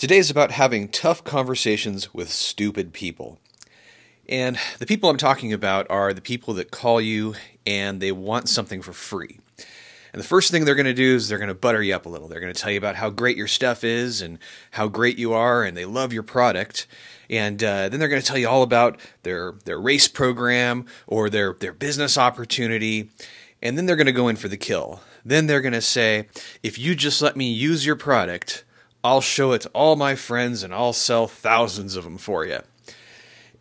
Today is about having tough conversations with stupid people. And the people I'm talking about are the people that call you and they want something for free. And the first thing they're going to do is they're going to butter you up a little. They're going to tell you about how great your stuff is and how great you are and they love your product. And then they're going to tell you all about their race program or their business opportunity. And then they're going to go in for the kill. Then they're going to say, if you just let me use your product, I'll show it to all my friends and I'll sell thousands of them for you.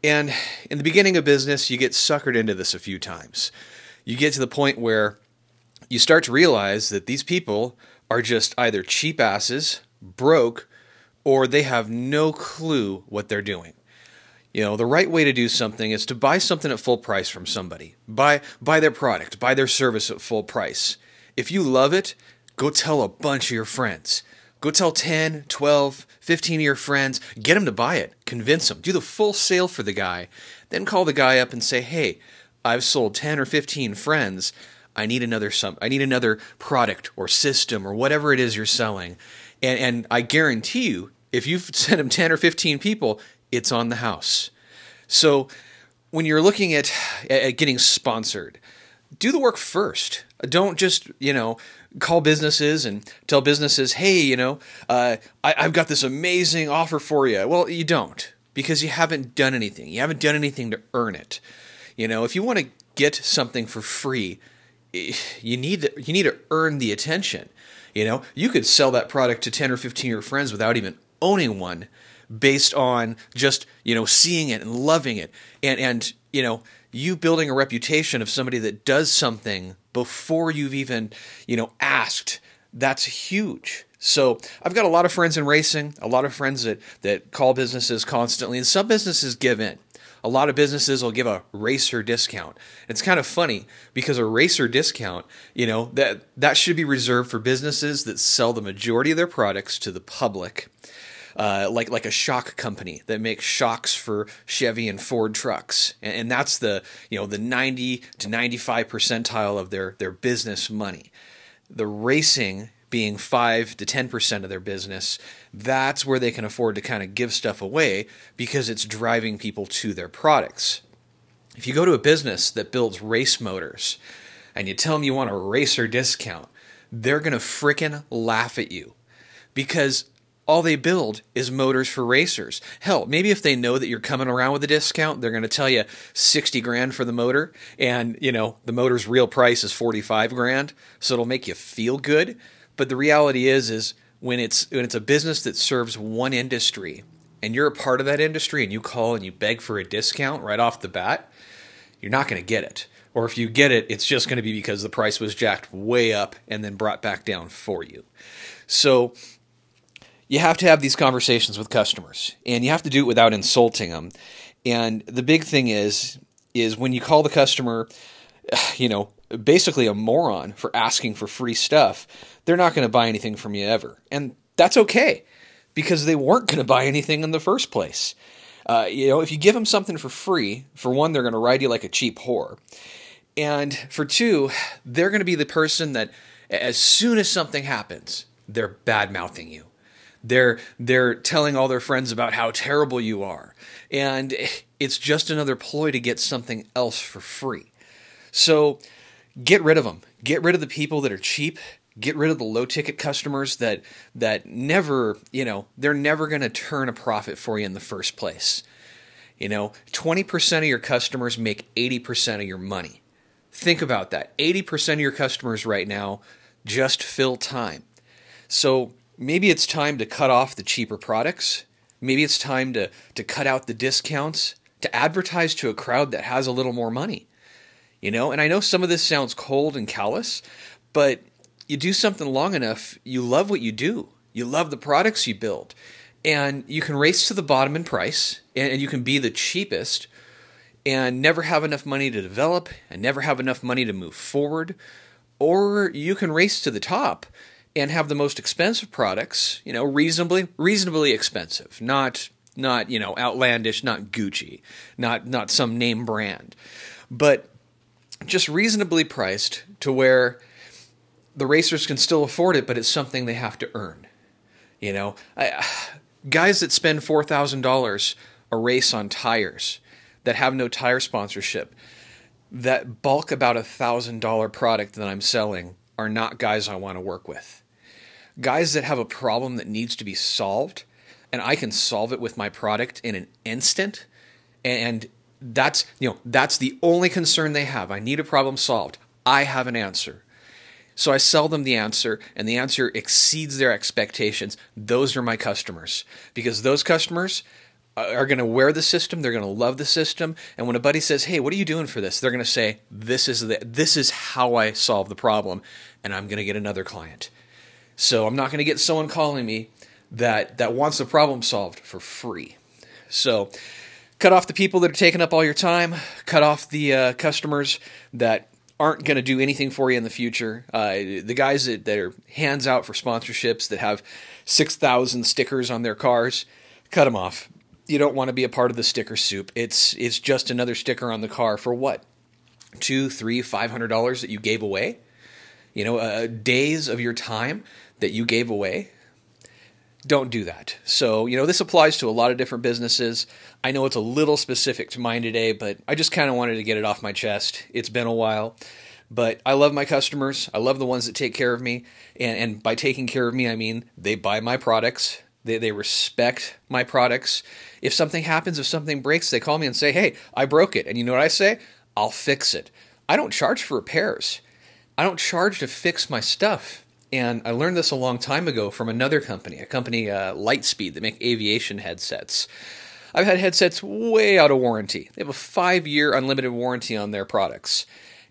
And in the beginning of business, you get suckered into this a few times. You get to the point where you start to realize that these people are just either cheap asses, broke, or they have no clue what they're doing. You know, the right way to do something is to buy something at full price from somebody. Buy their product, buy their service at full price. If you love it, go tell a bunch of your friends. Go tell 10, 12, 15 of your friends. Get them to buy it. Convince them. Do the full sale for the guy. Then call the guy up and say, hey, I've sold 10 or 15 friends. I need another product or system or whatever it is you're selling. And I guarantee you, if you've sent them 10 or 15 people, it's on the house. So when you're looking at getting sponsored, do the work first. Don't just, call businesses and tell businesses, hey, I've got this amazing offer for you. Well, you don't, because you haven't done anything. You haven't done anything to earn it. If you want to get something for free, you need to earn the attention. You could sell that product to 10 or 15 of your friends without even owning one, based on just, seeing it and loving it. And you building a reputation of somebody that does something before you've even, asked, that's huge. So I've got a lot of friends in racing, a lot of friends that call businesses constantly, and some businesses give in. A lot of businesses will give a racer discount. It's kind of funny because a racer discount, that should be reserved for businesses that sell the majority of their products to the public. Like a shock company that makes shocks for Chevy and Ford trucks. And that's the 90 to 95 percentile of their business money. The racing being 5 to 10% of their business, that's where they can afford to kind of give stuff away because it's driving people to their products. If you go to a business that builds race motors and you tell them you want a racer discount, they're going to frickin' laugh at you because all they build is motors for racers. Hell, maybe if they know that you're coming around with a discount, they're going to tell you 60 grand for the motor. And, the motor's real price is 45 grand. So it'll make you feel good. But the reality is when it's a business that serves one industry and you're a part of that industry and you call and you beg for a discount right off the bat, you're not going to get it. Or if you get it, it's just going to be because the price was jacked way up and then brought back down for you. So you have to have these conversations with customers, and you have to do it without insulting them. And the big thing is when you call the customer, basically a moron for asking for free stuff, they're not going to buy anything from you ever. And that's okay because they weren't going to buy anything in the first place. If you give them something for free, for one, they're going to ride you like a cheap whore. And for two, they're going to be the person that as soon as something happens, they're bad-mouthing you. They're telling all their friends about how terrible you are. And it's just another ploy to get something else for free. So get rid of them. Get rid of the people that are cheap. Get rid of the low-ticket customers that never, they're never going to turn a profit for you in the first place. 20% of your customers make 80% of your money. Think about that. 80% of your customers right now just fill time. So maybe it's time to cut off the cheaper products. Maybe it's time to cut out the discounts, to advertise to a crowd that has a little more money. And I know some of this sounds cold and callous, but you do something long enough, you love what you do. You love the products you build. And you can race to the bottom in price, and you can be the cheapest and never have enough money to develop and never have enough money to move forward. Or you can race to the top and have the most expensive products, reasonably expensive, not outlandish, not Gucci, not some name brand, but just reasonably priced to where the racers can still afford it, but it's something they have to earn. Guys that spend $4,000 a race on tires, that have no tire sponsorship, that bulk about $1,000 product that I'm selling are not guys I want to work with. Guys that have a problem that needs to be solved, and I can solve it with my product in an instant, and that's, you know, that's the only concern they have. I need a problem solved. I have an answer. So I sell them the answer, and the answer exceeds their expectations. Those are my customers, because those customers are going to wear the system. They're going to love the system. And when a buddy says, "Hey, what are you doing for this?" they're going to say, "This is how I solve the problem," and I'm going to get another client. So I'm not going to get someone calling me that wants the problem solved for free. So cut off the people that are taking up all your time. Cut off the customers that aren't going to do anything for you in the future. The guys that are hands out for sponsorships, that have 6,000 stickers on their cars, cut them off. You don't want to be a part of the sticker soup. It's just another sticker on the car for what? $200, $300, $500 that you gave away? You know, days of your time that you gave away? Don't do that. So, you know, this applies to a lot of different businesses. I know it's a little specific to mine today, but I just kind of wanted to get it off my chest. It's been a while, but I love my customers. I love the ones that take care of me. And by taking care of me, I mean they buy my products. They respect my products. If something happens, if something breaks, they call me and say, "Hey, I broke it." And you know what I say? I'll fix it. I don't charge for repairs. I don't charge to fix my stuff. And I learned this a long time ago from another company, Lightspeed, that make aviation headsets. I've had headsets way out of warranty. They have a 5-year unlimited warranty on their products.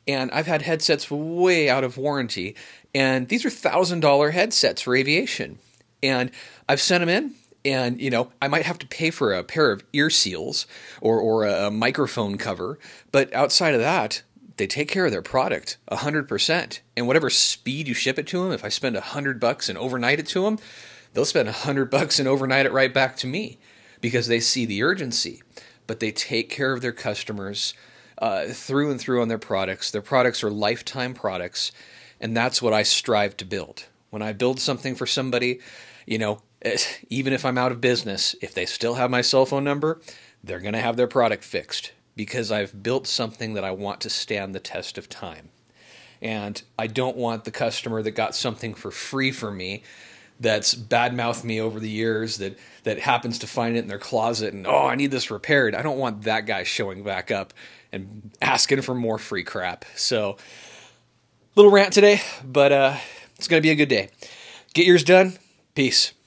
And I've had headsets way out of warranty. And these are $1,000 headsets for aviation. And I've sent them in, and, you know, I might have to pay for a pair of ear seals or a microphone cover. But outside of that, they take care of their product 100%. And whatever speed you ship it to them, if I spend $100 and overnight it to them, they'll spend $100 and overnight it right back to me because they see the urgency. But they take care of their customers through and through on their products. Their products are lifetime products, and that's what I strive to build. When I build something for somebody, you know, even if I'm out of business, if they still have my cell phone number, they're going to have their product fixed, because I've built something that I want to stand the test of time. And I don't want the customer that got something for free from me, that's badmouthed me over the years, that happens to find it in their closet and, "Oh, I need this repaired." I don't want that guy showing back up and asking for more free crap. So, little rant today, but it's going to be a good day. Get yours done. Peace.